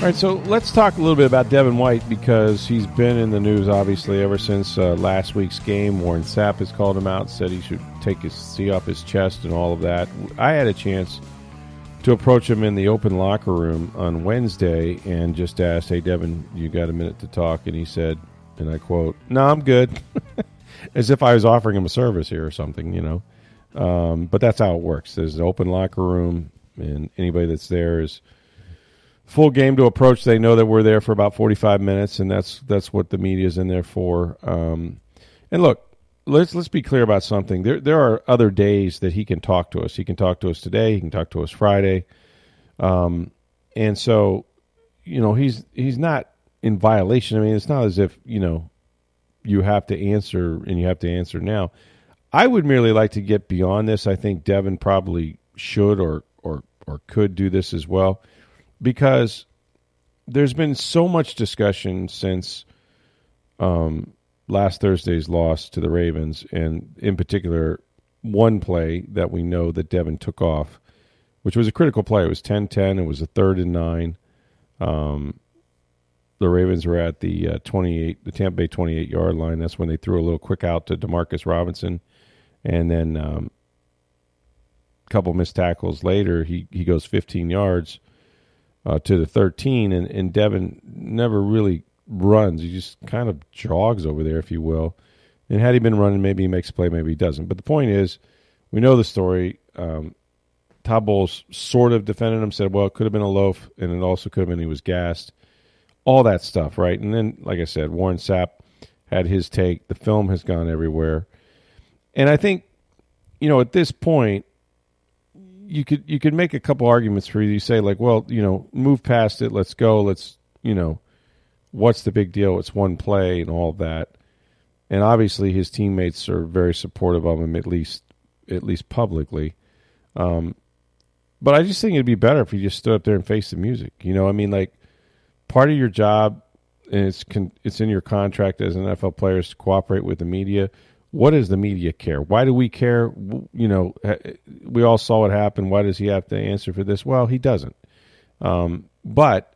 All right, so let's talk a little bit about Devin White because he's been in the news, obviously, ever since last week's game. Warren Sapp has called him out, said he should take his C off his chest and all of that. I had a chance to approach him in the open locker room on Wednesday and just asked, hey, Devin, you got a minute to talk? And he said, and I quote, no, I'm good, as if I was offering him a service here or something, you know. But that's how it works. There's an open locker room, and anybody that's there is full game to approach. They know that we're there for about 45 minutes, and that's what the media's in there for. And look, let's be clear about something. There are other days that he can talk to us. He can talk to us today. He can talk to us Friday. And so, you know, he's not in violation. I mean, it's not as if, you know, you have to answer and you have to answer now. I would merely like to get beyond this. I think Devin probably should or could do this as well, because there's been so much discussion since last Thursday's loss to the Ravens, and in particular, one play that we know that Devin took off, which was a critical play. It was 10-10. It was a 3rd and 9. The Ravens were at the Tampa Bay 28-yard line. That's when they threw a little quick out to Demarcus Robinson, and then a couple missed tackles later, he goes 15 yards. To the 13, and Devin never really runs. He just kind of jogs over there, if you will. And had he been running, maybe he makes a play, maybe he doesn't. But the point is, we know the story. Todd Bowles sort of defended him, said, well, it could have been a loaf, and it also could have been he was gassed. All that stuff, right? And then, like I said, Warren Sapp had his take. The film has gone everywhere. And I think, you know, at this point, you could make a couple arguments for you. You say, like, well, you know, move past it. Let's go. Let's, you know, what's the big deal? It's one play and all that. And obviously his teammates are very supportive of him, at least publicly. But I just think it'd be better if he just stood up there and faced the music. You know, I mean, like, part of your job, and it's in your contract as an NFL player, is to cooperate with the media. What does the media care? Why do we care? You know, we all saw what happened. Why does he have to answer for this? Well, he doesn't. But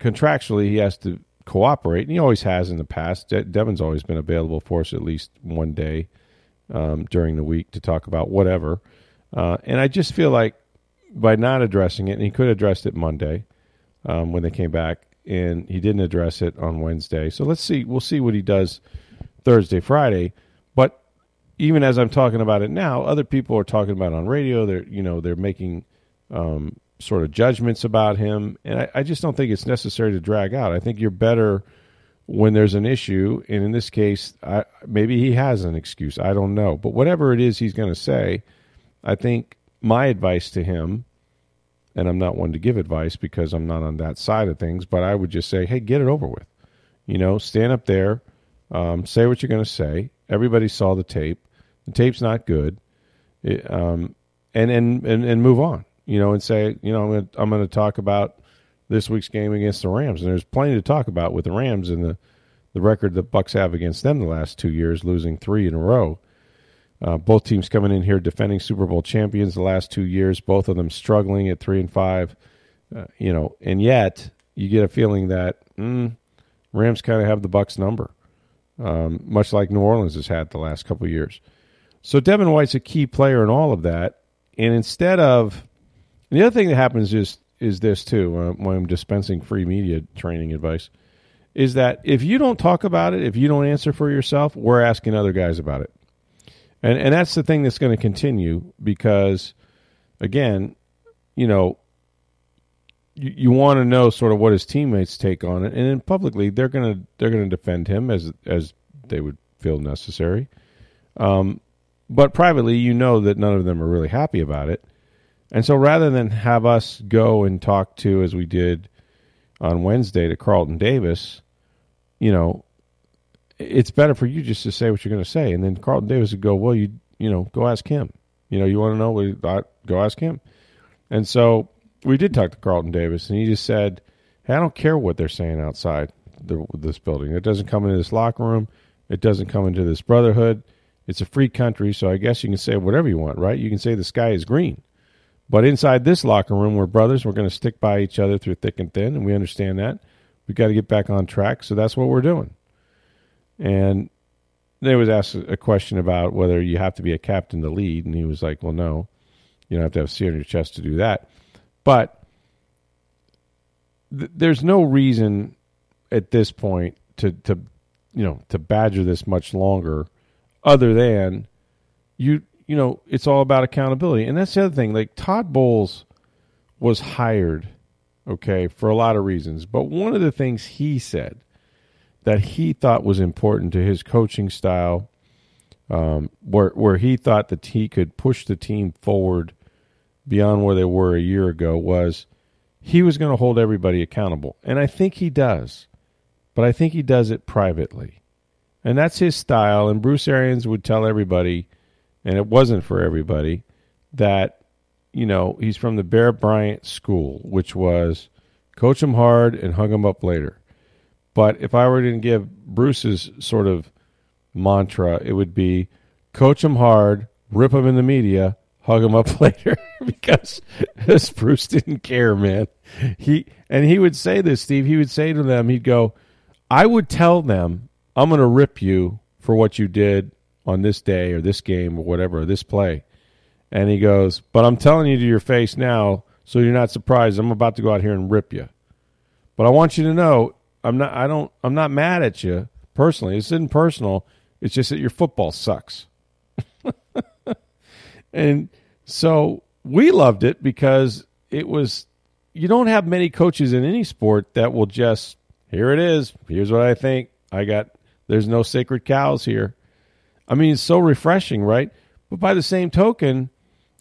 contractually, he has to cooperate, and he always has in the past. Devin's always been available for us at least one day during the week to talk about whatever. And I just feel like by not addressing it, and he could have addressed it Monday when they came back, and he didn't address it on Wednesday. So let's see. We'll see what he does Thursday, Friday. But even as I'm talking about it now, other people are talking about it on radio. They're making sort of judgments about him, and I just don't think it's necessary to drag out. I think you're better when there's an issue, and in this case, maybe he has an excuse. I don't know. But whatever it is he's going to say, I think my advice to him, and I'm not one to give advice because I'm not on that side of things, but I would just say, hey, get it over with. You know, stand up there, say what you're going to say. Everybody saw the tape. The tape's not good, and move on. You know, and say, you know, I'm going to talk about this week's game against the Rams, and there's plenty to talk about with the Rams and the record the Bucks have against them the last 2 years, losing 3 in a row. Both teams coming in here defending Super Bowl champions the last 2 years, both of them struggling at 3-5. You know, and yet you get a feeling that Rams kind of have the Bucks number. Much like New Orleans has had the last couple of years. So Devin White's a key player in all of that. And instead of – the other thing that happens is this too, when I'm dispensing free media training advice, is that if you don't talk about it, if you don't answer for yourself, we're asking other guys about it. And that's the thing that's going to continue because, again, you know, you want to know sort of what his teammates take on it, and then publicly they're gonna defend him as they would feel necessary, but privately you know that none of them are really happy about it, And so rather than have us go and talk to, as we did on Wednesday, to Carlton Davis, you know, it's better for you just to say what you're going to say. And then Carlton Davis would go, well, you know, go ask him. You know, you want to know what he thought? Go ask him. And so we did talk to Carlton Davis, and he just said, hey, I don't care what they're saying outside this building. It doesn't come into this locker room. It doesn't come into this brotherhood. It's a free country, so I guess you can say whatever you want, right? You can say the sky is green. But inside this locker room, we're brothers. We're going to stick by each other through thick and thin, and we understand that. We've got to get back on track, so that's what we're doing. And they was asked a question about whether you have to be a captain to lead, and he was like, well, no. You don't have to have a seat on your chest to do that. But there's no reason at this point to badger this much longer, other than you know it's all about accountability. And that's the other thing. Like, Todd Bowles was hired, okay, for a lot of reasons, but one of the things he said that he thought was important to his coaching style, where he thought that he could push the team forward beyond where they were a year ago, was he was going to hold everybody accountable. And I think he does, but I think he does it privately. And that's his style, and Bruce Arians would tell everybody, and it wasn't for everybody, that, you know, he's from the Bear Bryant school, which was coach them hard and hug them up later. But if I were to give Bruce's sort of mantra, it would be coach them hard, rip them in the media, hug him up later, because this Bruce didn't care, man. He would say this, Steve. He would say to them, he'd go, I would tell them, I'm going to rip you for what you did on this day or this game or whatever, or this play. And he goes, but I'm telling you to your face now, so you're not surprised. I'm about to go out here and rip you. But I want you to know, I'm not mad at you personally. This isn't personal. It's just that your football sucks. And so we loved it, because it was, you don't have many coaches in any sport that will just, here it is, here's what I think, there's no sacred cows here. I mean, it's so refreshing, right? But by the same token,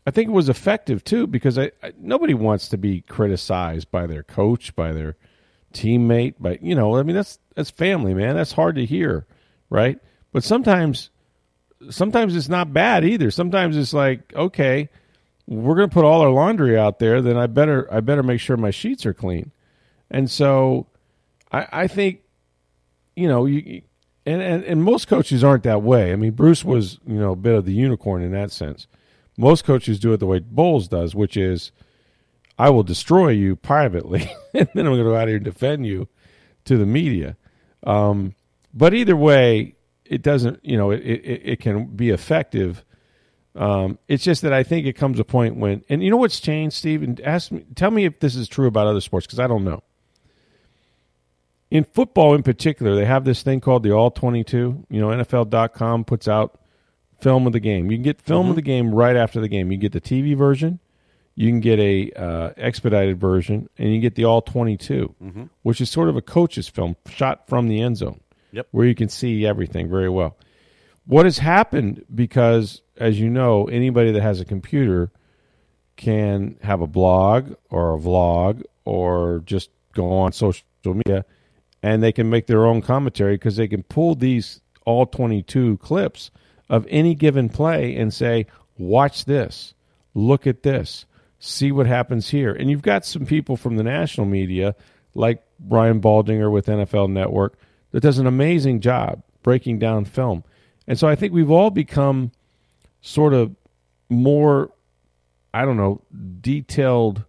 I think it was effective too, because nobody wants to be criticized by their coach, by their teammate, by, you know, I mean, that's family, man. That's hard to hear, right? But sometimes it's not bad either. Sometimes it's like, okay, we're going to put all our laundry out there, then I better make sure my sheets are clean. And so I think, you know, and most coaches aren't that way. I mean, Bruce was, you know, a bit of the unicorn in that sense. Most coaches do it the way Bowles does, which is, I will destroy you privately, and then I'm going to go out here and defend you to the media. But either way, it doesn't, you know, it can be effective. It's just that I think it comes a point when, and you know what's changed, Steve? And tell me if this is true about other sports, because I don't know. In football in particular, they have this thing called the All 22. You know, NFL.com puts out film of the game. You can get film of the game right after the game. You can get the TV version. You can get a expedited version, and you get the All 22, which is sort of a coach's film shot from the end zone. Yep. Where you can see everything very well. What has happened, because, as you know, anybody that has a computer can have a blog or a vlog or just go on social media, and they can make their own commentary, because they can pull these all 22 clips of any given play and say, watch this, look at this, see what happens here. And you've got some people from the national media, like Brian Baldinger with NFL Network, that does an amazing job breaking down film. And so I think we've all become sort of more, I don't know, detailed,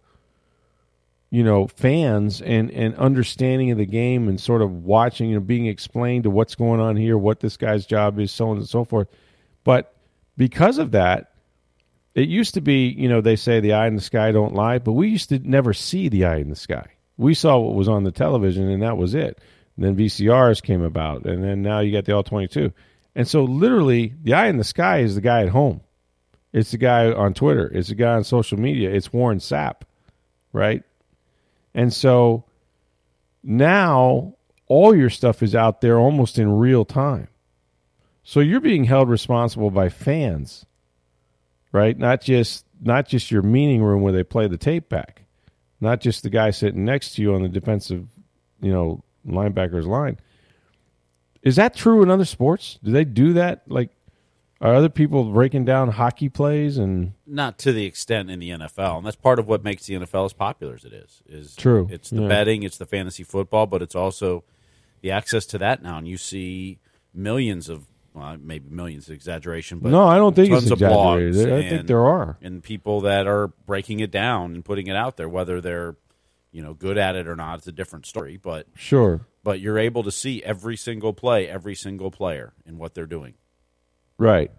you know, fans and understanding of the game, and sort of watching and, you know, being explained to what's going on here, what this guy's job is, so on and so forth. But because of that, it used to be, you know, they say the eye in the sky don't lie, but we used to never see the eye in the sky. We saw what was on the television, and that was it. And then VCRs came about, and then now you got the All 22. And so literally, the eye in the sky is the guy at home. It's the guy on Twitter. It's the guy on social media. It's Warren Sapp, right? And so now all your stuff is out there almost in real time. So you're being held responsible by fans right? Not just your meeting room where they play the tape back, not just the guy sitting next to you on the defensive, linebacker's line. Is that true in other sports? Do they do that? Like, are other people breaking down hockey plays? And not to the extent in the NFL, and that's part of what makes the NFL as popular as it is. True. It's the betting, it's the fantasy football, but it's also the access to that now, and you see millions of, well, maybe millions is exaggeration, but no, I don't think it's exaggerated. I think there are, and people that are breaking it down and putting it out there, whether they're good at it or not. It's a different story, but sure. But you're able to see every single play, every single player, and what they're doing. Right.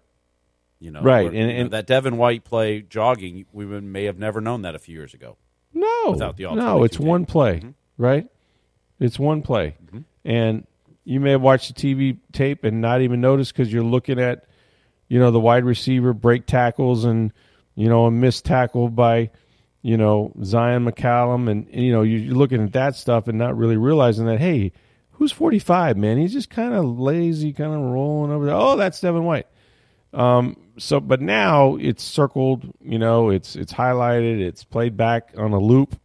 Right. And that Devin White play jogging, we may have never known that a few years ago. No. Without the all-22 it's team. One play, right? It's one play. Mm-hmm. And you may have watched the TV tape and not even notice because you're looking at, the wide receiver break tackles and, a missed tackle by, Zion McCallum. And you're looking at that stuff and not really realizing that, hey, who's 45, man? He's just kind of lazy, kind of rolling over there. Oh, that's Devin White. But now it's circled, it's highlighted, it's played back on a loop.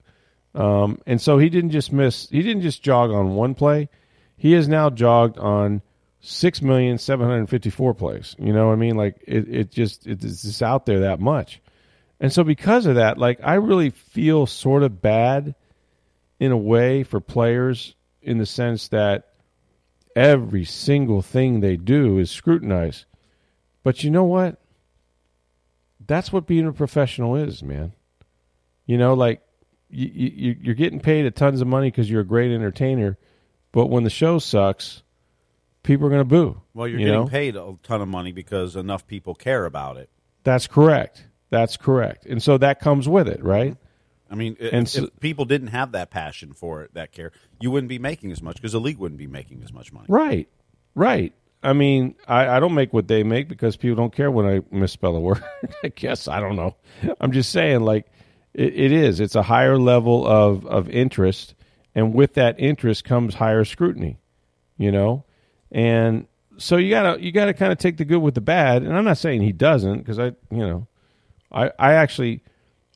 And so he didn't just jog on one play. He has now jogged on 6,754 plays. You know what I mean? Like it's just out there that much. And so because of that, like I really feel sort of bad in a way for players, in the sense that every single thing they do is scrutinized. But you know what? That's what being a professional is, man. You're getting paid a tons of money because you're a great entertainer, but when the show sucks, people are going to boo. Well, you're getting paid a ton of money because enough people care about it. That's correct. And so that comes with it, right? I mean, if people didn't have that passion for it, that care, you wouldn't be making as much because the league wouldn't be making as much money. Right. I mean, I don't make what they make because people don't care when I misspell a word. I guess, I don't know. I'm just saying, like, it is. It's a higher level of interest, and with that interest comes higher scrutiny, And so you gotta kind of take the good with the bad, and I'm not saying he doesn't because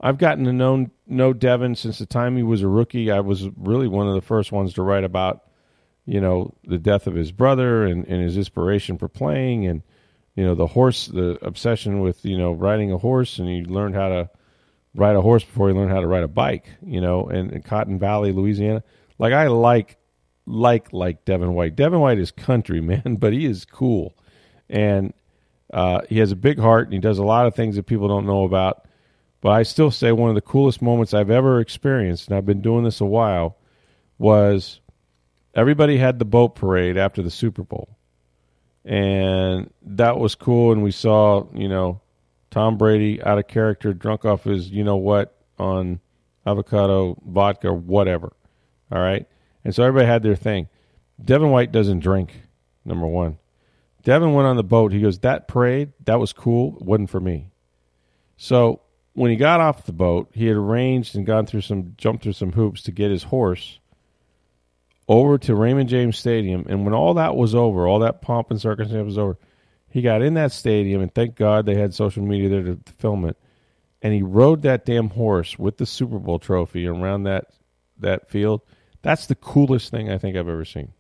I've gotten to know Devin since the time he was a rookie. I was really one of the first ones to write about, the death of his brother and his inspiration for playing and, the obsession with, riding a horse, and he learned how to ride a horse before he learned how to ride a bike, in Cotton Valley, Louisiana. Like I like Devin White. Devin White is country, man, but he is cool. And he has a big heart, and he does a lot of things that people don't know about. But I still say one of the coolest moments I've ever experienced, and I've been doing this a while, was everybody had the boat parade after the Super Bowl. And that was cool, and we saw, Tom Brady out of character, drunk off his you-know-what on avocado, vodka, whatever. All right? And so everybody had their thing. Devin White doesn't drink, number one. Devin went on the boat. He goes, that parade, that was cool. It wasn't for me. So when he got off the boat, he had arranged and jumped through some hoops to get his horse over to Raymond James Stadium. And when all that was over, all that pomp and circumstance was over, he got in that stadium, and thank God they had social media there to film it. And he rode that damn horse with the Super Bowl trophy around that field. That's the coolest thing I think I've ever seen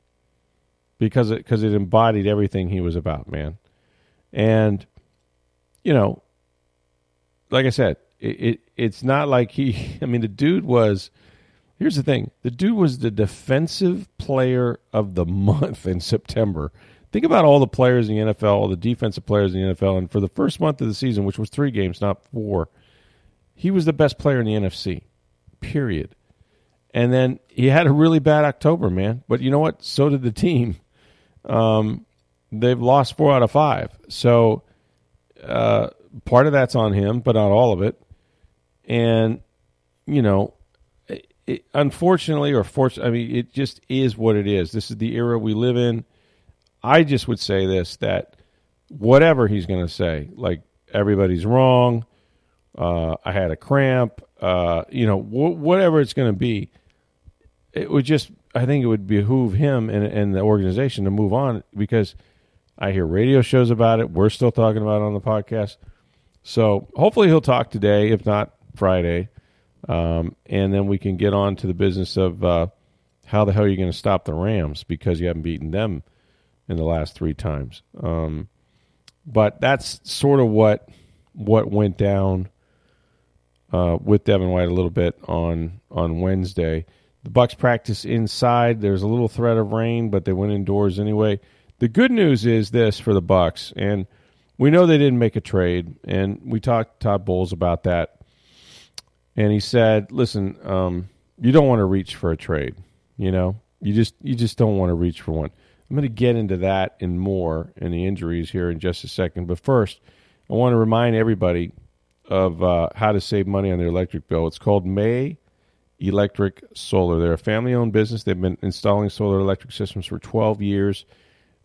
because it embodied everything he was about, man. And, like I said, it's not like the dude was, here's the thing. The dude was the defensive player of the month in September. Think about all the players in the NFL, all the defensive players in the NFL, and for the first month of the season, which was 3 games, not 4, he was the best player in the NFC, period. And then he had a really bad October, man. But you know what? So did the team. They've lost 4 out of 5. So, part of that's on him, but not all of it. And, unfortunately or fortunately, it just is what it is. This is the era we live in. I just would say this, that whatever he's going to say, like everybody's wrong, I had a cramp, whatever it's going to be, I think it would behoove him and the organization to move on because I hear radio shows about it. We're still talking about it on the podcast. So hopefully he'll talk today, if not Friday. And then we can get on to the business of how the hell are you going to stop the Rams, because you haven't beaten them in the last three times. But that's sort of what went down with Devin White a little bit on Wednesday. The Bucks practice inside. There's a little threat of rain, but they went indoors anyway. The good news is this for the Bucks, and we know they didn't make a trade, and we talked to Todd Bowles about that. And he said, listen, you don't want to reach for a trade. You know, you just don't want to reach for one. I'm going to get into that and more and the injuries here in just a second. But first, I want to remind everybody of how to save money on their electric bill. It's called May Electric Solar. They're a family-owned business. They've been installing solar electric systems for 12 years.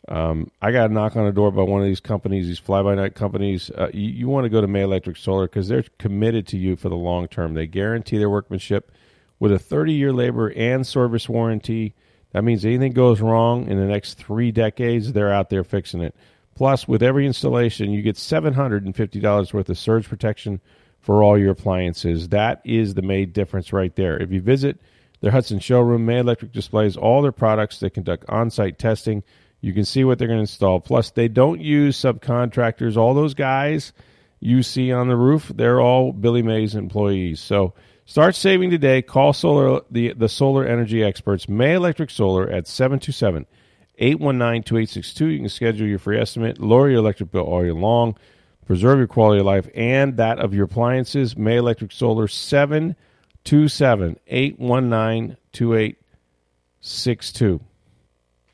I got a knock on the door by one of these companies, these fly-by-night companies. You want to go to May Electric Solar because they're committed to you for the long term. They guarantee their workmanship with a 30-year labor and service warranty. That means anything goes wrong in the next 3 decades, they're out there fixing it. Plus, with every installation, you get $750 worth of surge protection for all your appliances. That is the May difference right there. If you visit their Hudson showroom, May Electric displays all their products. They conduct on-site testing. You can see what they're going to install. Plus, they don't use subcontractors. All those guys you see on the roof, they're all Billy May's employees. So start saving today. Call solar the solar energy experts, May Electric Solar, at 727-819-2862. You can schedule your free estimate, lower your electric bill all year long, preserve your quality of life and that of your appliances. May Electric Solar, 727-819-2862.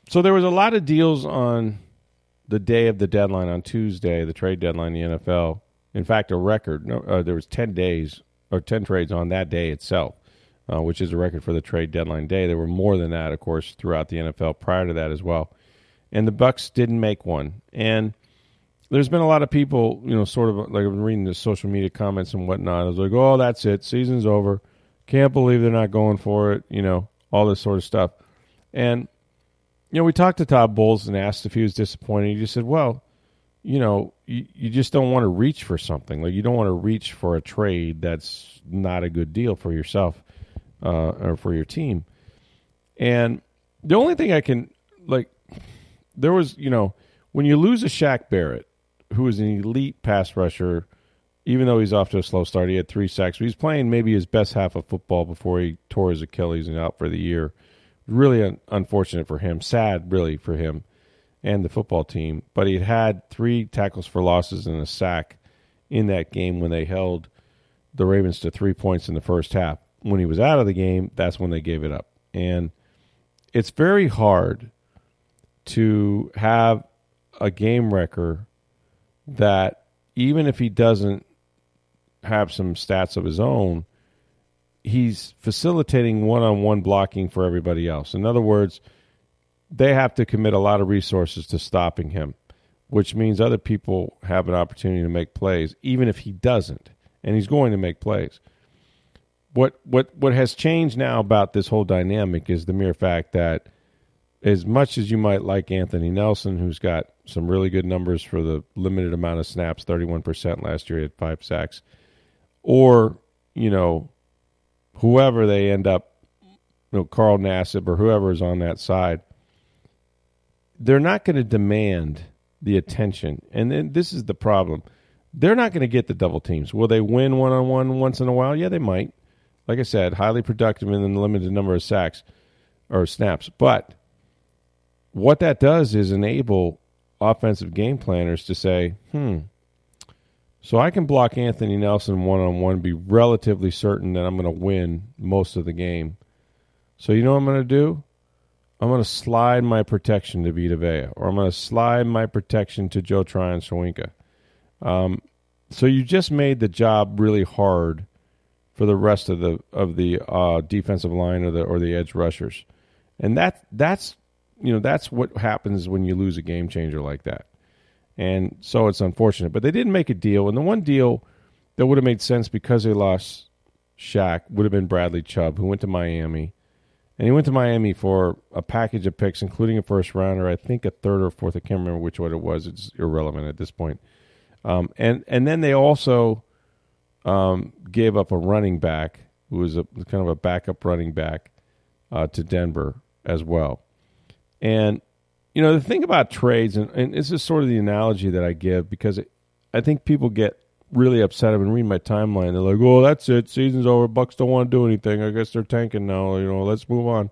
So there was a lot of deals on the day of the deadline, on Tuesday, the trade deadline in the NFL. In fact, a record. There was 10 days or 10 trades on that day itself, which is a record for the trade deadline day. There were more than that, of course, throughout the NFL prior to that as well. And the Bucks didn't make one. And there's been a lot of people, you know, sort of like, I'm reading the social media comments and whatnot. I was like, oh, that's it. Season's over. Can't believe they're not going for it. You know, all this sort of stuff. And you know, we talked to Todd Bowles and asked if he was disappointed. He just said, well, you know, you just don't want to reach for something. Like, you don't want to reach for a trade that's not a good deal for yourself or for your team. And the only thing I can, like, there was, you know, when you lose a Shaq Barrett, who is an elite pass rusher, even though he's off to a slow start, he had 3 sacks. He's playing maybe his best half of football before he tore his Achilles and out for the year. Really unfortunate for him, sad really for him and the football team. But he had 3 tackles for losses and a sack in that game when they held the Ravens to 3 points in the first half. When he was out of the game, that's when they gave it up. And it's very hard to have a game wrecker that, even if he doesn't have some stats of his own, he's facilitating one-on-one blocking for everybody else. In other words, they have to commit a lot of resources to stopping him, which means other people have an opportunity to make plays, even if he doesn't, and he's going to make plays. What has changed now about this whole dynamic is the mere fact that as much as you might like Anthony Nelson, who's got some really good numbers for the limited amount of snaps, 31% last year, he had 5 sacks, or, you know, whoever they end up, you know, Carl Nassib or whoever is on that side, they're not going to demand the attention. And then this is the problem. They're not going to get the double teams. Will they win one-on-one once in a while? Yeah, they might. Like I said, highly productive in the limited number of sacks or snaps. But what that does is enable offensive game planners to say, so I can block Anthony Nelson one-on-one, be relatively certain that I'm going to win most of the game. So you know what I'm going to do? I'm going to slide my protection to Vita Vea, or I'm going to slide my protection to Joe Tryon-Shoyinka. So you just made the job really hard for the rest of the defensive line or the edge rushers. And that's what happens when you lose a game changer like that. And so it's unfortunate. But they didn't make a deal. And the one deal that would have made sense, because they lost Shaq, would have been Bradley Chubb, who went to Miami. And he went to Miami for a package of picks, including a first-rounder, I think a third or fourth. I can't remember which one it was. It's irrelevant at this point. And then they also gave up a running back who was kind of a backup running back to Denver as well. And, you know, the thing about trades, and this is sort of the analogy that I give, because I think people get really upset. I've been reading my timeline. They're like, oh, that's it. Season's over. Bucks don't want to do anything. I guess they're tanking now. You know, let's move on.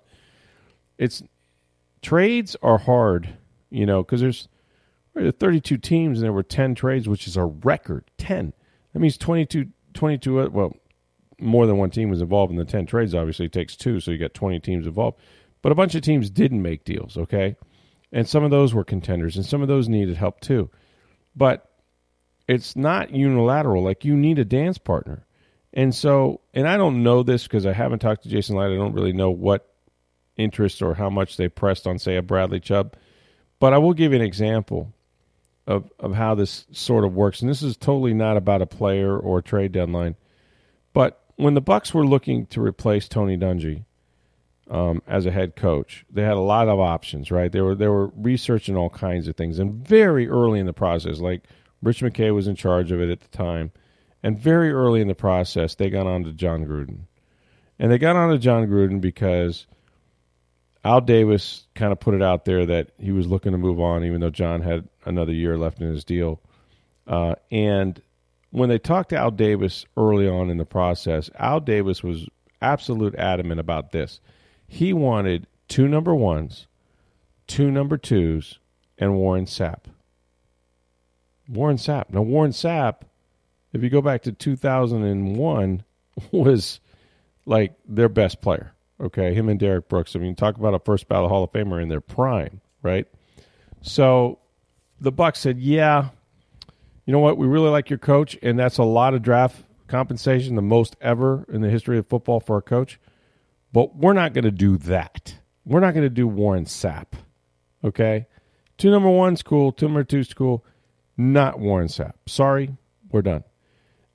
Trades are hard, you know, because there are 32 teams and there were 10 trades, which is a record. 10. That means 22, well, more than one team was involved in the 10 trades. Obviously, it takes two, so you got 20 teams involved. But a bunch of teams didn't make deals, okay? And some of those were contenders, and some of those needed help too. But it's not unilateral. Like, you need a dance partner. And so, and I don't know this because I haven't talked to Jason Light. I don't really know what interest or how much they pressed on, say, a Bradley Chubb. But I will give you an example of how this sort of works. And this is totally not about a player or a trade deadline. But when the Bucks were looking to replace Tony Dungy as a head coach, they had a lot of options, right? They were researching all kinds of things. And very early in the process, like Rich McKay was in charge of it at the time. And very early in the process, they got on to John Gruden. And they got on to John Gruden because Al Davis kind of put it out there that he was looking to move on, even though John had another year left in his deal. And when they talked to Al Davis early on in the process, Al Davis was absolute adamant about this. He wanted 2 number 1s, 2 number 2s, and Warren Sapp. Warren Sapp. Now, Warren Sapp, if you go back to 2001, was like their best player, okay? Him and Derek Brooks. I mean, talk about a first ballot Hall of Famer in their prime, right? So the Bucks said, yeah, you know what? We really like your coach, and that's a lot of draft compensation, the most ever in the history of football for a coach. But we're not going to do that. We're not going to do Warren Sapp, okay? 2 number 1's cool, 2 number 2's cool. Not Warren Sapp. Sorry, we're done.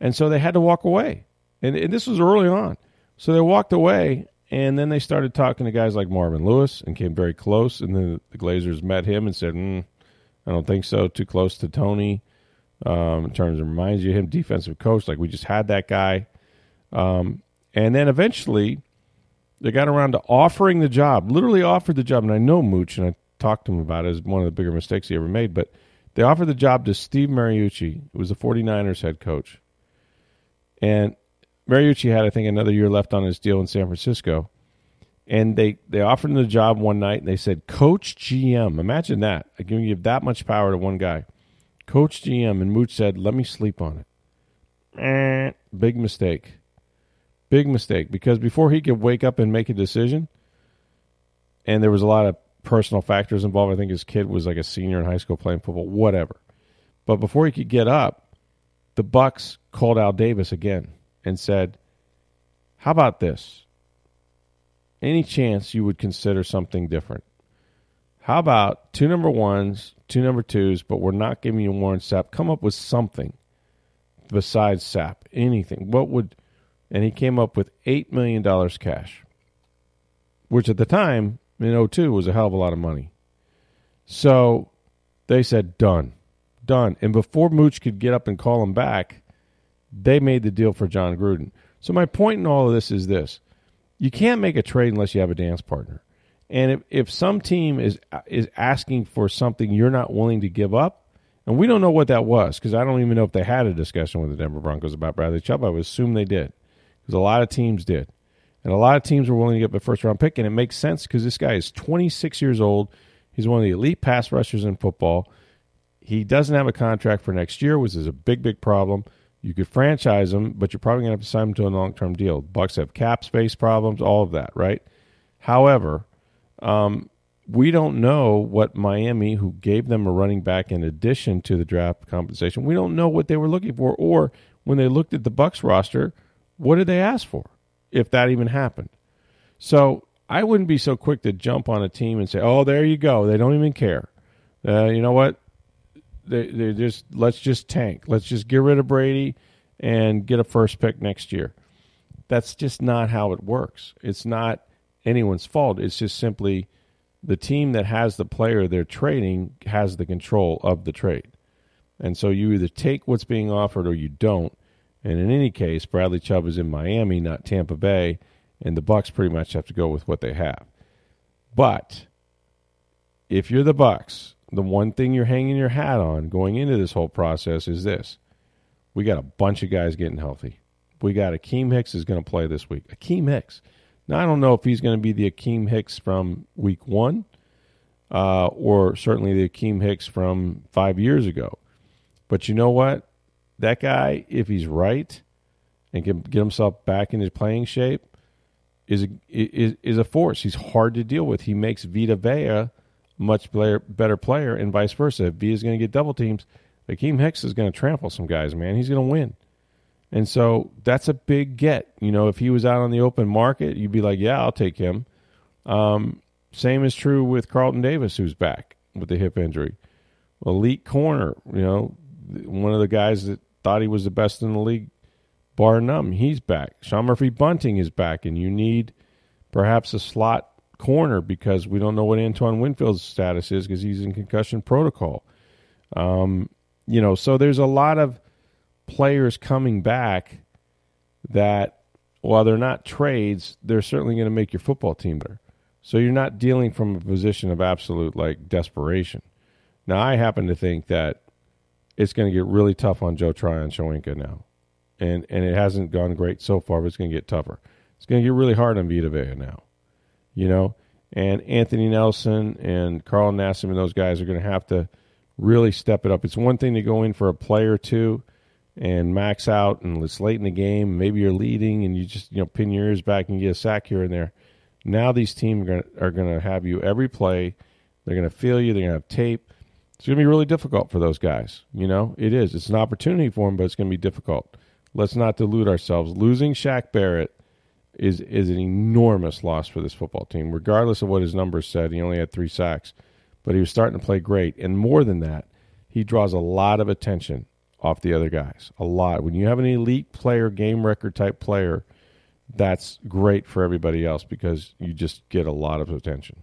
And so they had to walk away. And this was early on. So they walked away, and then they started talking to guys like Marvin Lewis and came very close. And then the Glazers met him and said, I don't think so. Too close to Tony in terms of reminds you of him, defensive coach. Like, we just had that guy. And then eventually they got around to offering the job, literally offered the job. And I know Mooch, and I talked to him about it. It was one of the bigger mistakes he ever made. But they offered the job to Steve Mariucci, who was the 49ers head coach. And Mariucci had, I think, another year left on his deal in San Francisco. And they offered him the job one night, and they said, Coach GM. Imagine that. Like, you give that much power to one guy. Coach GM. And Mooch said, let me sleep on it. Big mistake. Big mistake. Because before he could wake up and make a decision, and there was a lot of personal factors involved. I think his kid was like a senior in high school playing football, whatever. But before he could get up, the Bucks called Al Davis again and said, how about this? Any chance you would consider something different? How about 2 number 1s, 2 number 2s, but we're not giving you Warren Sapp. Come up with something besides Sapp, anything. And he came up with $8 million cash, which at the time, in 2002 was a hell of a lot of money. So they said, done. And before Mooch could get up and call him back, they made the deal for John Gruden. So my point in all of this is this. You can't make a trade unless you have a dance partner. And if some team is asking for something you're not willing to give up, and we don't know what that was, because I don't even know if they had a discussion with the Denver Broncos about Bradley Chubb. I would assume they did, because a lot of teams did. And a lot of teams were willing to get the first-round pick, and it makes sense because this guy is 26 years old. He's one of the elite pass rushers in football. He doesn't have a contract for next year, which is a big, big problem. You could franchise him, but you're probably going to have to sign him to a long-term deal. Bucks have cap space problems, all of that, right? However, we don't know what Miami, who gave them a running back in addition to the draft compensation, we don't know what they were looking for, or when they looked at the Bucks roster, what did they ask for? If that even happened. So I wouldn't be so quick to jump on a team and say, oh, there you go. They don't even care. You know what? They just, let's just tank. Let's just get rid of Brady and get a first pick next year. That's just not how it works. It's not anyone's fault. It's just simply the team that has the player they're trading has the control of the trade. And so you either take what's being offered or you don't. And in any case, Bradley Chubb is in Miami, not Tampa Bay, and the Bucks pretty much have to go with what they have. But if you're the Bucks, the one thing you're hanging your hat on going into this whole process is this. We got a bunch of guys getting healthy. We got Akiem Hicks is going to play this week. Akiem Hicks. Now, I don't know if he's going to be the Akiem Hicks from week one or certainly the Akiem Hicks from 5 years ago. But you know what? That guy, if he's right and can get himself back into playing shape, is a force. He's hard to deal with. He makes Vita Vea much better player and vice versa. If Vea's going to get double teams, Akiem Hicks is going to trample some guys, man. He's going to win. And so that's a big get. You know, if he was out on the open market, you'd be like, yeah, I'll take him. Same is true with Carlton Davis, who's back with the hip injury. Elite corner, you know, one of the guys that thought he was the best in the league, bar none, he's back. Sean Murphy Bunting is back, and you need perhaps a slot corner because we don't know what Antoine Winfield's status is because he's in concussion protocol. You know, so there's a lot of players coming back that, while they're not trades, they're certainly going to make your football team better. So you're not dealing from a position of absolute, like, desperation. Now, I happen to think that it's going to get really tough on Joe Tryon-Shoyinka now. And it hasn't gone great so far, but it's going to get tougher. It's going to get really hard on Vita Vea now, you know. And Anthony Nelson and Carl Nassib and those guys are going to have to really step it up. It's one thing to go in for a play or two and max out, and it's late in the game. Maybe you're leading and you just, you know, pin your ears back and get a sack here and there. Now these teams are going to have you every play. They're going to feel you. They're going to have tape. It's going to be really difficult for those guys. You know, it is. It's an opportunity for them, but it's going to be difficult. Let's not delude ourselves. Losing Shaq Barrett is an enormous loss for this football team, regardless of what his numbers said. He only had 3 sacks, but he was starting to play great. And more than that, he draws a lot of attention off the other guys, a lot. When you have an elite player, game record type player, that's great for everybody else because you just get a lot of attention.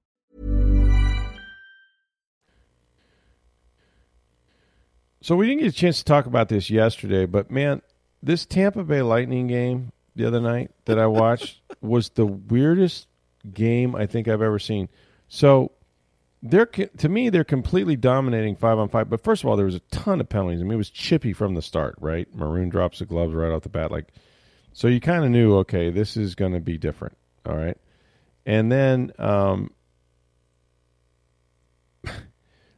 So we didn't get a chance to talk about this yesterday, but, man, this Tampa Bay Lightning game the other night that I watched was the weirdest game I think I've ever seen. So they're completely dominating 5-on-5. But, first of all, there was a ton of penalties. I mean, it was chippy from the start, right? Maroon drops the gloves right off the bat. Like, so you kind of knew, okay, this is going to be different, all right? And then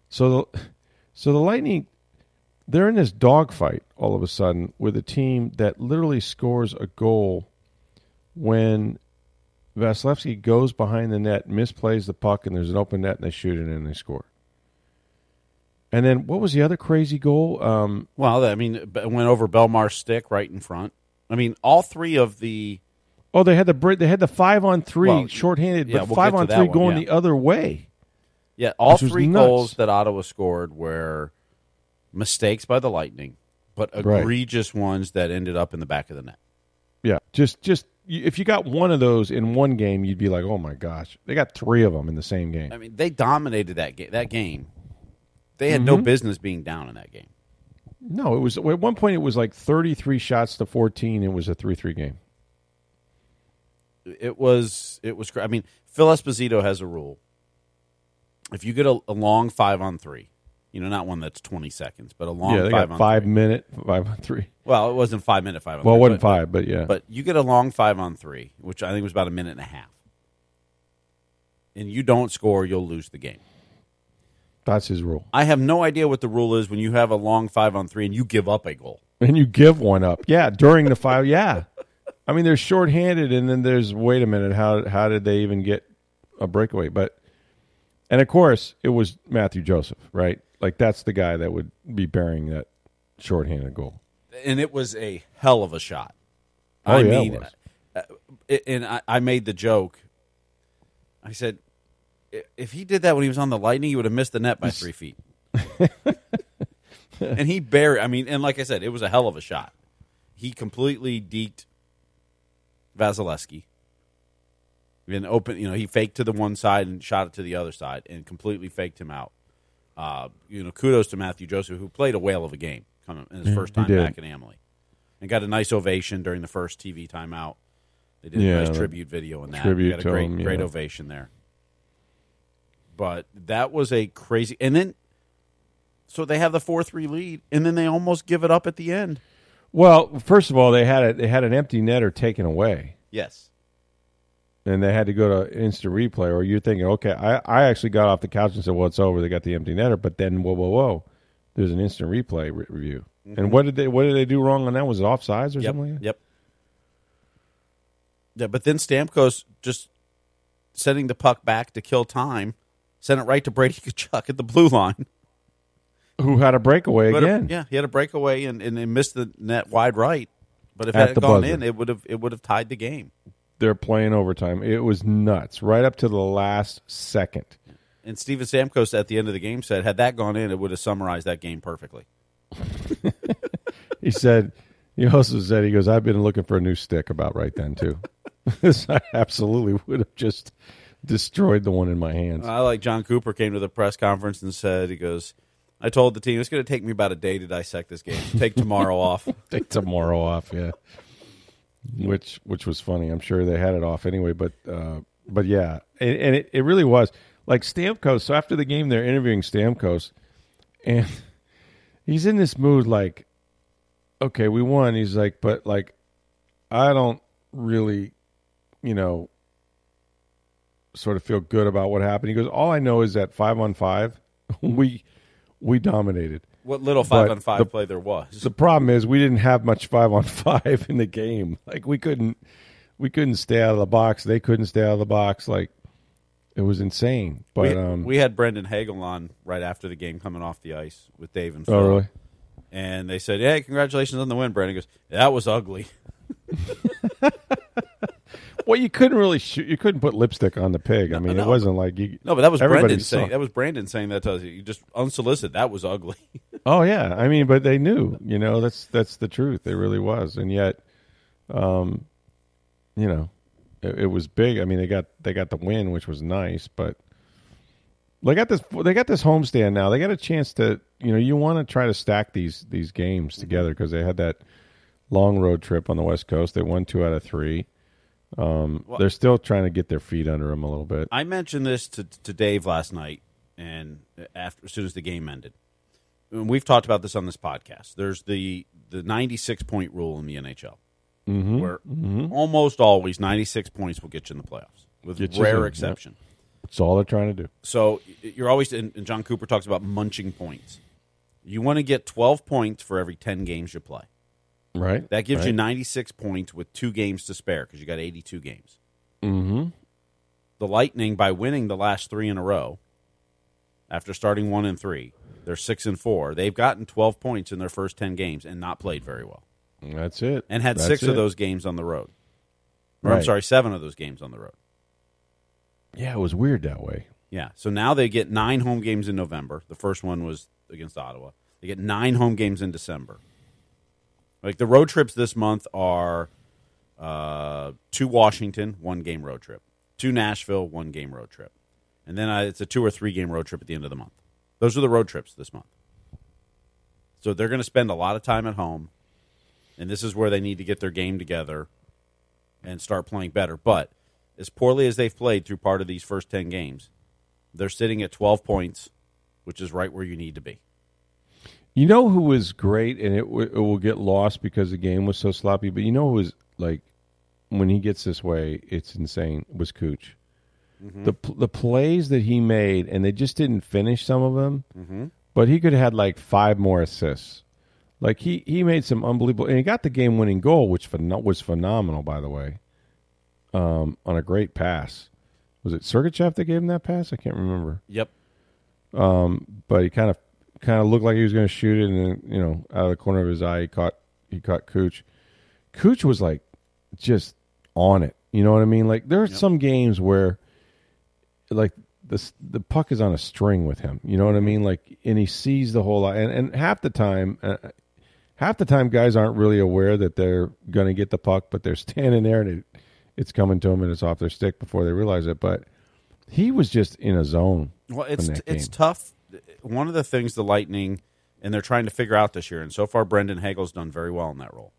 so the Lightning – they're in this dogfight all of a sudden with a team that literally scores a goal when Vasilevsky goes behind the net, misplays the puck, and there's an open net, and they shoot it, and they score. And then what was the other crazy goal? It went over Belmar's stick right in front. I mean, all three of the... Oh, they had the 5-on-3 shorthanded, yeah, but we'll 5-on-3 going the other way. Yeah, all three goals that Ottawa scored were... mistakes by the Lightning, but egregious ones that ended up in the back of the net. Yeah, just if you got one of those in one game, you'd be like, oh my gosh, they got 3 of them in the same game. I mean, they dominated that game. They had no business being down in that game. No, it was at one point it was like 33 shots to 14. It was a 3-3 game. It was. I mean, Phil Esposito has a rule. If you get a long 5-on-3. You know, not one that's 20 seconds, but a long 5-on-3. Yeah, they got 5-minute 5-on-3. Well, it wasn't 5-minute 5-on-3. Well, it wasn't 5, but yeah. But you get a long 5-on-3, which I think was about a minute and a half. And you don't score, you'll lose the game. That's his rule. I have no idea what the rule is when you have a long 5-on-3 and you give up a goal. And you give one up. Yeah, during the 5, yeah. I mean, they're shorthanded, and then there's, wait a minute, how did they even get a breakaway? But And, of course, it was Mathieu Joseph, right? Like, that's the guy that would be burying that shorthanded goal. And it was a hell of a shot. Oh, I mean, it was. And I made the joke. I said, if he did that when he was on the Lightning, he would have missed the net by 3 feet. And he buried. I mean, and like I said, it was a hell of a shot. He completely deked Vasilevsky. And open, you know, he faked to the one side and shot it to the other side, and completely faked him out. You know, kudos to Mathieu Joseph, who played a whale of a game coming in his first time back in Amalie, and got a nice ovation during the first TV timeout. They did a nice tribute video in that. Tribute got a great, him, great ovation there. But that was a crazy, and then so they have the 4-3 lead, and then they almost give it up at the end. Well, first of all, they had an empty netter taken away. Yes. And they had to go to instant replay, or you're thinking, okay, I actually got off the couch and said, well, it's over. They got the empty netter, but then, whoa, there's an instant replay review. Mm-hmm. And what did they do wrong on that? Was it offsides or something like that? Yep. Yeah, but then Stamkos just sending the puck back to kill time, sent it right to Brady Tkachuk at the blue line. Who had a breakaway again. He had a breakaway and missed the net wide right. But if it had gone in, it would have tied the game. They're playing overtime. It was nuts, right up to the last second. And Steven Stamkos at the end of the game said, had that gone in, it would have summarized that game perfectly. He also said, he goes, I've been looking for a new stick about right then, too. I absolutely would have just destroyed the one in my hands. I like John Cooper came to the press conference and said, he goes, I told the team, it's going to take me about a day to dissect this game. Take tomorrow off. Take tomorrow off, yeah. Which was funny. I'm sure they had it off anyway, but yeah, and it really was like Stamkos. So after the game, they're interviewing Stamkos, and he's in this mood like, okay, we won. He's like, but like, I don't really, you know, sort of feel good about what happened. He goes, all I know is that 5-on-5, we dominated. What little 5-on-5 play there was. The problem is we didn't have much 5-on-5 in the game. Like we couldn't stay out of the box. They couldn't stay out of the box. Like it was insane. But we had Brendan Hagel on right after the game, coming off the ice with Dave and Phil. Oh, really? And they said, "Hey, congratulations on the win, Brendan." He goes, "That was ugly." Well, you couldn't really shoot. You couldn't put lipstick on the pig. No, I mean, no. It wasn't like you. No, but that was Brendan saying. That was Brandon saying that to us. You just unsolicited. That was ugly. Oh yeah, I mean, but they knew. You know, that's the truth. It really was, and yet, you know, it was big. I mean, they got the win, which was nice. But they got this homestand now. They got a chance to. You know, you want to try to stack these games together because they had that long road trip on the West Coast. They won 2 out of 3. Well, they're still trying to get their feet under them a little bit. I mentioned this to Dave last night, and after as soon as the game ended, and we've talked about this on this podcast. There's the 96-point rule in the NHL, where almost always 96 points will get you in the playoffs, with rare exception. Yep. That's all they're trying to do. So you're always, and John Cooper talks about munching points. You want to get 12 points for every 10 games you play. Right. That gives you 96 points with 2 games to spare because you got 82 games. Mm-hmm. The Lightning, by winning the last 3 in a row, after starting 1-3, they're 6-4. They've gotten 12 points in their first 10 games and not played very well. That's it. And had 6 of those games on the road. Or, right. I'm sorry, 7 of those games on the road. Yeah, it was weird that way. Yeah. So now they get 9 home games in November. The first one was against Ottawa. They get 9 home games in December. Like, the road trips this month are to Washington, 1-game road trip. To Nashville, 1-game road trip. And then it's a 2- or 3-game road trip at the end of the month. Those are the road trips this month. So they're going to spend a lot of time at home, and this is where they need to get their game together and start playing better. But as poorly as they've played through part of these first 10 games, they're sitting at 12 points, which is right where you need to be. You know who was great, and it will get lost because the game was so sloppy, but you know who was, like, when he gets this way, it's insane, was Cooch. Mm-hmm. The plays that he made, and they just didn't finish some of them, but he could have had, like, 5 more assists. Like, he made some unbelievable, and he got the game-winning goal, which was phenomenal, by the way, on a great pass. was it Sergachev that gave him that pass? I can't remember. Yep. But he kind of looked like he was going to shoot it, and then, you know, out of the corner of his eye, he caught Cooch. Cooch was like just on it. You know what I mean? Like there are some games where, like the puck is on a string with him. You know what I mean? Like, and he sees the whole lot, and half the time guys aren't really aware that they're going to get the puck, but they're standing there and it's coming to them and it's off their stick before they realize it. But he was just in a zone. Well, it's tough. One of the things the Lightning, and they're trying to figure out this year, and so far Brendan Hagel's done very well in that role.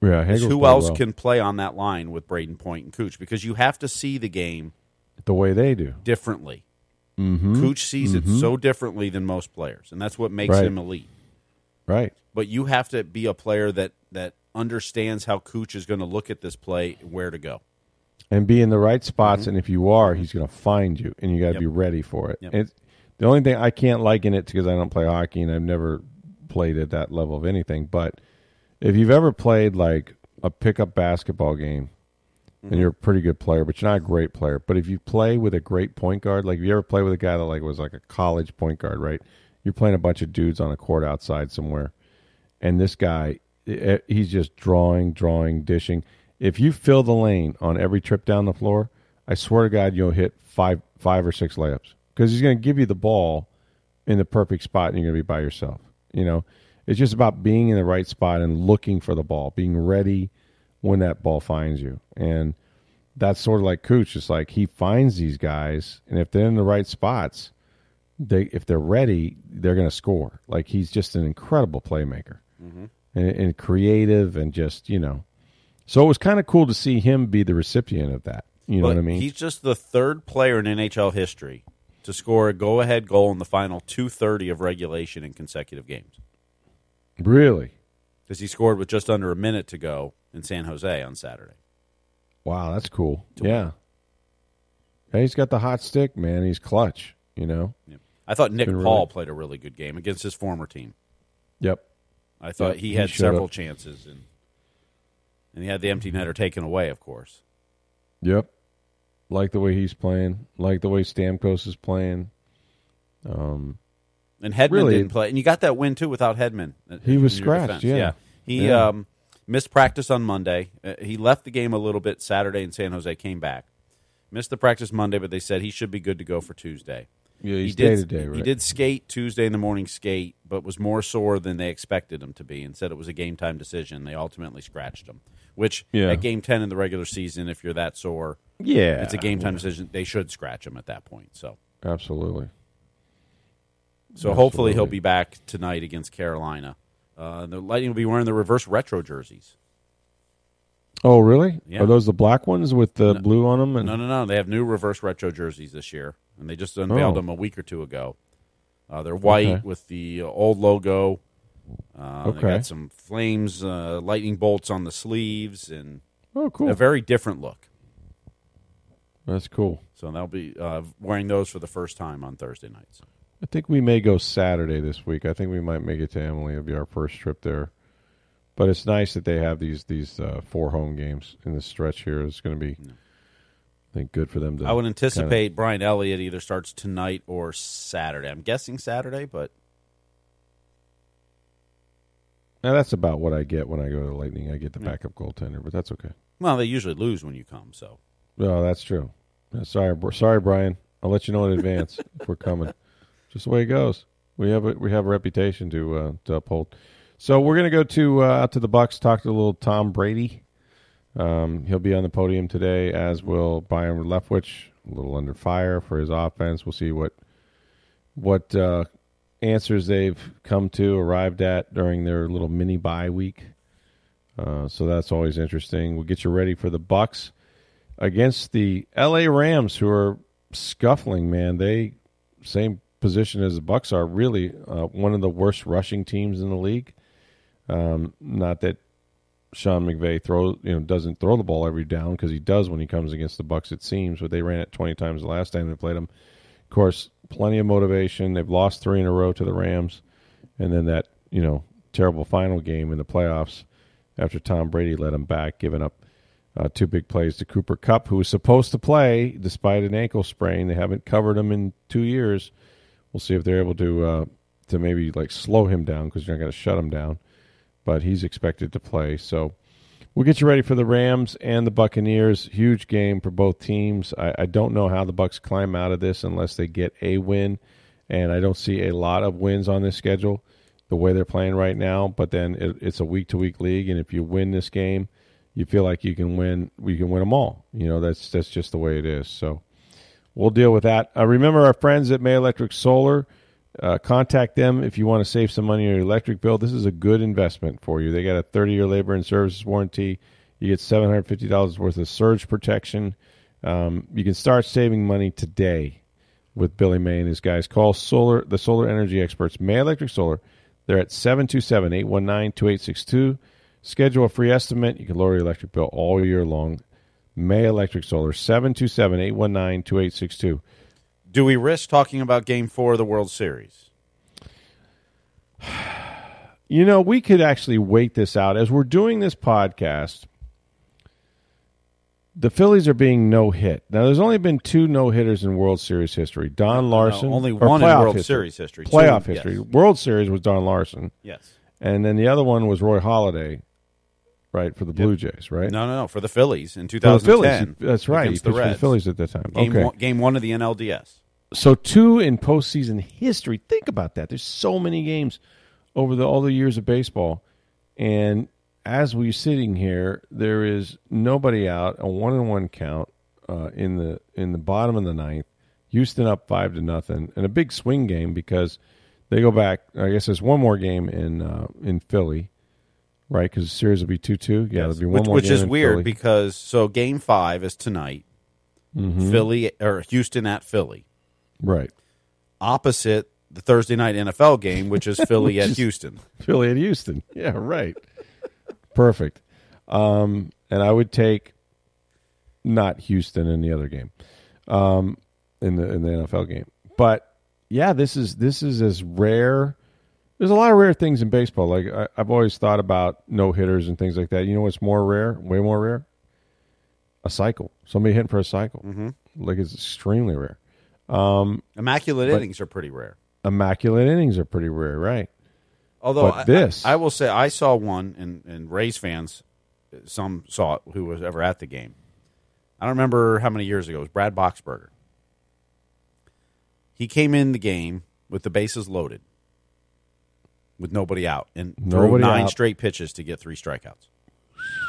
Yeah, who else can play on that line with Braden Point and Cooch? Because you have to see the game the way they do differently. Mm-hmm. Cooch sees it so differently than most players, and that's what makes him elite. Right. But you have to be a player that understands how Cooch is going to look at this play, where to go. And be in the right spots, and if you are, he's going to find you, and you got to be ready for it. Yep. It's, the only thing I can't like in it because I don't play hockey, and I've never played at that level of anything, but if you've ever played like a pickup basketball game, and you're a pretty good player, but you're not a great player, but if you play with a great point guard, like if you ever play with a guy that like was like a college point guard, right? You're playing a bunch of dudes on a court outside somewhere, and this guy, he's just drawing, dishing. If you fill the lane on every trip down the floor, I swear to God, you'll hit five or six layups because he's going to give you the ball in the perfect spot, and you're going to be by yourself, you know? It's just about being in the right spot and looking for the ball, being ready when that ball finds you. And that's sort of like Cooch. It's like he finds these guys, and if they're in the right spots, if they're ready, they're going to score. Like he's just an incredible playmaker and creative and just, you know. So it was kind of cool to see him be the recipient of that. You know what I mean? He's just the third player in NHL history to score a go-ahead goal in the final 2:30 of regulation in consecutive games. Really? Because he scored with just under a minute to go in San Jose on Saturday. Wow, that's cool. Yeah. And he's got the hot stick, man. He's clutch, you know? Yeah. I thought Nick Paul played a really good game against his former team. Yep. I thought he had several chances, and he had the empty netter taken away, of course. Yep. Like the way he's playing. Like the way Stamkos is playing. And Hedman didn't play. And you got that win, too, without Hedman. He was scratched, yeah. He missed practice on Monday. He left the game a little bit Saturday in San Jose, came back. Missed the practice Monday, but they said he should be good to go for Tuesday. Yeah, he stayed today, right? He did skate Tuesday in the morning skate, but was more sore than they expected him to be and said it was a game-time decision. They ultimately scratched him, which at Game 10 in the regular season, if you're that sore, it's a game-time decision. They should scratch him at that point. So absolutely. So hopefully he'll be back tonight against Carolina. The Lightning will be wearing the reverse retro jerseys. Oh, really? Yeah. Are those the black ones with the blue on them? No. They have new reverse retro jerseys this year, and they just unveiled them a week or two ago. They're white with the old logo. They got some flames, lightning bolts on the sleeves, and cool. A very different look. That's cool. So they'll be wearing those for the first time on Thursday nights. I think we may go Saturday this week. I think we might make it to Amalie. It'll be our first trip there. But it's nice that they have these four home games in the stretch here. It's going to be, I think, good for them to. I would anticipate Brian Elliott either starts tonight or Saturday. I'm guessing Saturday, but. Now, that's about what I get when I go to the Lightning. I get the backup goaltender, but that's okay. Well, they usually lose when you come, so. No, that's true. Sorry, Brian. I'll let you know in advance if we're coming. Just the way it goes. We have a reputation to uphold. So we're going to go out to the Bucks, talk to a little Tom Brady. He'll be on the podium today, as will Byron Leftwich, a little under fire for his offense. We'll see what answers they've arrived at during their little mini bye week. So that's always interesting. We'll get you ready for the Bucks against the L.A. Rams, who are scuffling, man. They same position as the Bucks are, really one of the worst rushing teams in the league. Not that Sean McVay doesn't throw the ball every down, because he does when he comes against the Bucks, it seems, but they ran it 20 times the last time they played them. Of course, plenty of motivation. They've lost 3 in a row to the Rams, and then that terrible final game in the playoffs after Tom Brady led them back, giving up Two big plays to Cooper Kupp, who was supposed to play despite an ankle sprain. They haven't covered him in 2 years. We'll see if they're able to maybe like slow him down, because you're not going to shut him down. But he's expected to play. So we'll get you ready for the Rams and the Buccaneers. Huge game for both teams. I don't know how the Bucks climb out of this unless they get a win. And I don't see a lot of wins on this schedule the way they're playing right now. But then it's a week-to-week league, and if you win this game, you feel like you can win them all. You know, that's just the way it is. So we'll deal with that. Remember our friends at May Electric Solar. Contact them if you want to save some money on your electric bill. This is a good investment for you. They got a 30-year labor and services warranty. You get $750 worth of surge protection. You can start saving money today with Billy May and his guys. Call the solar energy experts, May Electric Solar. They're at 727-819-2862. Schedule a free estimate. You can lower your electric bill all year long. May Electric Solar, 727-819-2862. Do we risk talking about Game 4 of the World Series? You know, we could actually wait this out. As we're doing this podcast, the Phillies are being no-hit. Now, there's only been two no-hitters in World Series history. Don Larson. No, only one in World Series history. Playoff history. Yes. World Series was Don Larson. Yes. And then the other one was Roy Halladay, right, for the Blue Jays, right? No, for the Phillies in 2010. Phillies, that's right. He pitched for the Phillies at that time. Game one of the NLDS. So two in postseason history. Think about that. There's so many games over all the years of baseball. And as we're sitting here, there is nobody out, a 1-1 count in the bottom of the ninth. Houston up 5-0, and a big swing game because they go back. I guess there's one more game in Philly, right? Because the series will be 2-2. Yeah, there'll be one more game. Which is weird Philly. Because so Game 5 is tonight. Mm-hmm. Philly or Houston at Philly. Right. Opposite the Thursday night NFL game, which is Philly at Houston. Philly at Houston. Yeah, right. Perfect. And I would take not Houston in the other game, in the NFL game. But yeah, this is as rare. There's a lot of rare things in baseball. Like I've always thought about no hitters and things like that. You know what's more rare? Way more rare. A cycle. Somebody hitting for a cycle. Mm-hmm. Like it's extremely rare. Immaculate innings are pretty rare. Immaculate innings are pretty rare, right? Although I will say I saw one, and Rays fans, some saw it who was ever at the game. I don't remember how many years ago. It was Brad Boxberger. He came in the game with the bases loaded, with nobody out, and threw nine straight pitches to get three strikeouts.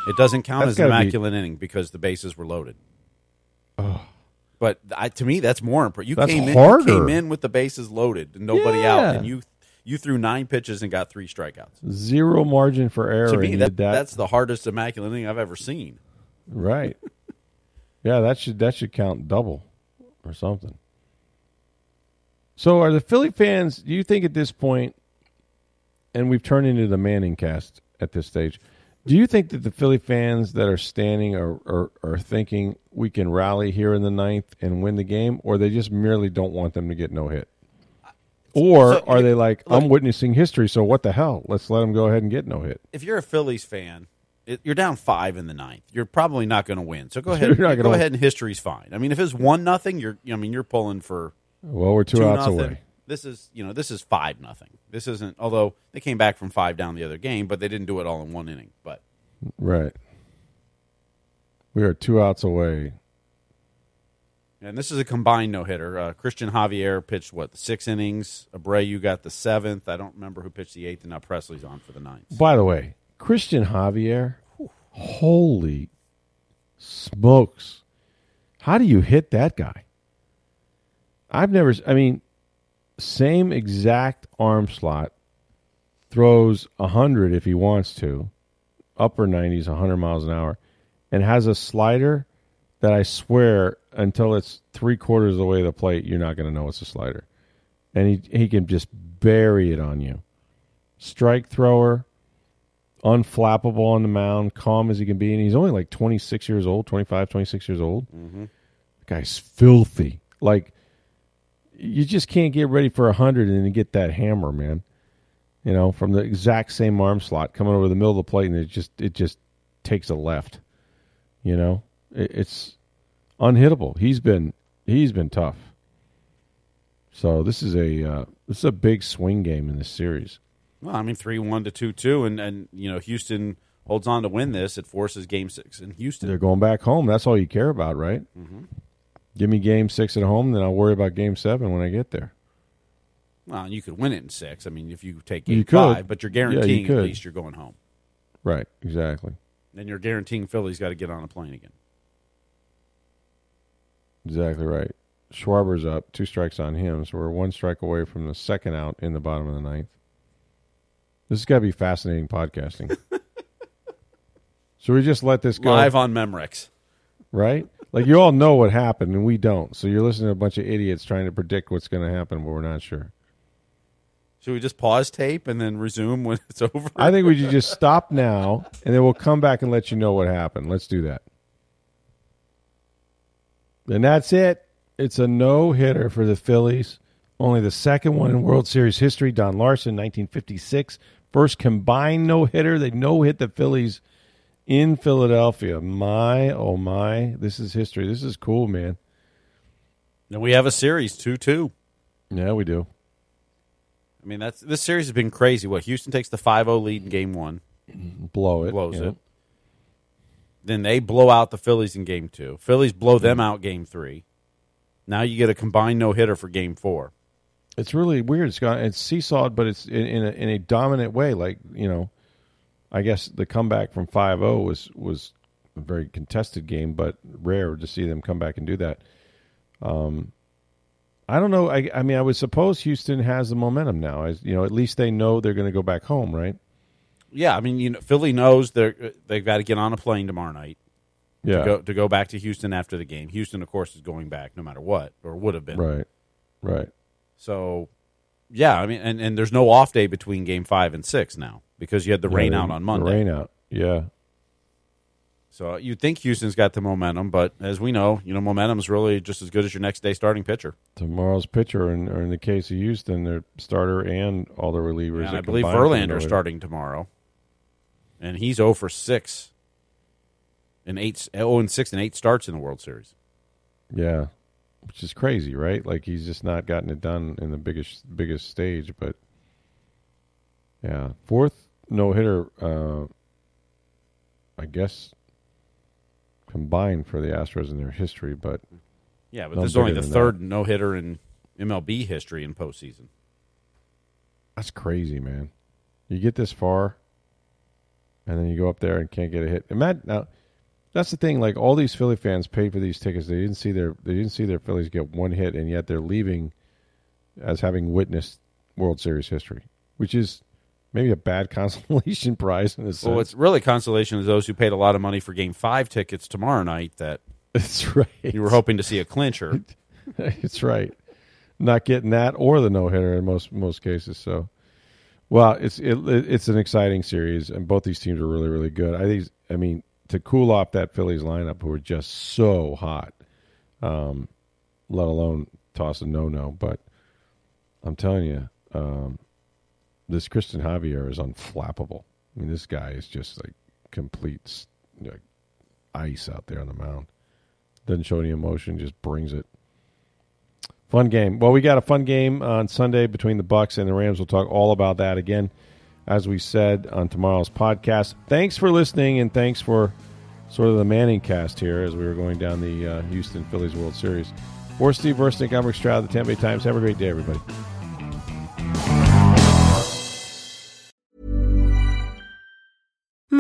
It doesn't count as an immaculate inning because the bases were loaded. Oh. But to me, that's more important. You came in with the bases loaded and nobody out, and you threw nine pitches and got three strikeouts. Zero margin for error. To me, that's the hardest immaculate inning I've ever seen. Right. Yeah, that should count double or something. So are the Philly fans, do you think at this point, and we've turned into the Manning cast at this stage, do you think that the Philly fans that are standing are thinking we can rally here in the ninth and win the game, or they just merely don't want them to get no hit? Or are they like, I'm witnessing history, so what the hell? Let's let them go ahead and get no hit. If you're a Phillies fan, you're down 5 in the ninth. You're probably not going to win, so go ahead and history's fine. I mean, if it's 1-0, you're pulling for. Well, we're two outs away. This is 5-0. This isn't. Although they came back from 5 down the other game, but they didn't do it all in one inning. But right, we are two outs away. And this is a combined no hitter. Christian Javier pitched 6 innings. Abreu got the 7th. I don't remember who pitched the 8th, and now Presley's on for the 9th. By the way, Christian Javier, holy smokes! How do you hit that guy? Same exact arm slot, throws 100 if he wants to, upper 90s, 100 miles an hour, and has a slider that I swear until it's 3/4 of the way to the plate, you're not going to know it's a slider. And he can just bury it on you. Strike thrower, unflappable on the mound, calm as he can be, and he's only 26 years old. Mm-hmm. The guy's filthy. You just can't get ready for 100 and then get that hammer, man. You know, from the exact same arm slot coming over the middle of the plate, and it just takes a left. You know, it's unhittable. He's been tough. So this is a big swing game in this series. Well, I mean, 3-1 to 2-2, and you know, Houston holds on to win this. It forces Game 6 in Houston. They're going back home. That's all you care about, right? Mm-hmm. Give me Game 6 at home, then I'll worry about Game 7 when I get there. Well, you could win it in 6. I mean, if you take Game 5, but you're guaranteeing at least you're going home. Right, exactly. And you're guaranteeing Philly's got to get on a plane again. Exactly right. Schwarber's up, 2 strikes on him, so we're 1 strike away from the second out in the bottom of the ninth. This has got to be fascinating podcasting. So we just let this go. Live on Memorex. Right? Like, you all know what happened, and we don't. So you're listening to a bunch of idiots trying to predict what's going to happen, but we're not sure. Should we just pause tape and then resume when it's over? I think we should just stop now, and then we'll come back and let you know what happened. Let's do that. And that's it. It's a no-hitter for the Phillies. Only the second one in World Series history. Don Larson, 1956. First combined no-hitter. They no-hit the Phillies in Philadelphia. My, oh my. This is history. This is cool, man. And we have a series, 2-2. Yeah, we do. I mean, this series has been crazy. What, Houston takes the 5-0 lead in Game 1. Blows it. Then they blow out the Phillies in Game 2. Phillies blow them out Game 3. Now you get a combined no-hitter for Game 4. It's really weird. It's seesawed, but it's in a dominant way. Like, you know, I guess the comeback from 5-0 was a very contested game, but rare to see them come back and do that. I don't know. I mean, I would suppose Houston has the momentum now. You know, at least they know they're going to go back home, right? Yeah, I mean, you know, Philly knows they've got to get on a plane tomorrow night. Yeah. To go back to Houston after the game. Houston, of course, is going back no matter what, or would have been. Right. So, yeah, I mean, and there's no off day between Game 5 and 6 now because you had the rain out on Monday. The rain out, yeah. So you'd think Houston's got the momentum, but as we know, you know, momentum's really just as good as your next day starting pitcher. Tomorrow's pitcher, or in the case of Houston, their starter and all the relievers. And I believe Verlander's starting tomorrow, and he's 0-for-6. And 8 starts in the World Series. Yeah, which is crazy, right? Like, he's just not gotten it done in the biggest stage. But yeah, 4th no hitter, I guess, combined for the Astros in their history. But yeah, but this is only the 3rd no hitter in MLB history in postseason. That's crazy, man. You get this far, and then you go up there and can't get a hit. And Matt, now. That's the thing. Like, all these Philly fans paid for these tickets. They didn't see their Phillies get one hit, and yet they're leaving as having witnessed World Series history, which is maybe a bad consolation prize in a sense. Well, it's really consolation to those who paid a lot of money for Game 5 tickets tomorrow night. That's right. You were hoping to see a clincher. It's right. Not getting that or the no hitter in most cases. So, well, it's an exciting series, and both these teams are really, really good. I mean. To cool off that Phillies lineup, who were just so hot, let alone toss a no-no. But I'm telling you, this Christian Javier is unflappable. I mean, this guy is just like complete ice out there on the mound. Doesn't show any emotion, just brings it. Fun game. Well, we got a fun game on Sunday between the Bucks and the Rams. We'll talk all about that again, as we said, on tomorrow's podcast. Thanks for listening, and thanks for sort of the Manning cast here as we were going down the Houston Phillies World Series. For Steve Versnick, I'm Rick Stroud of the Tampa Bay Times. Have a great day, everybody.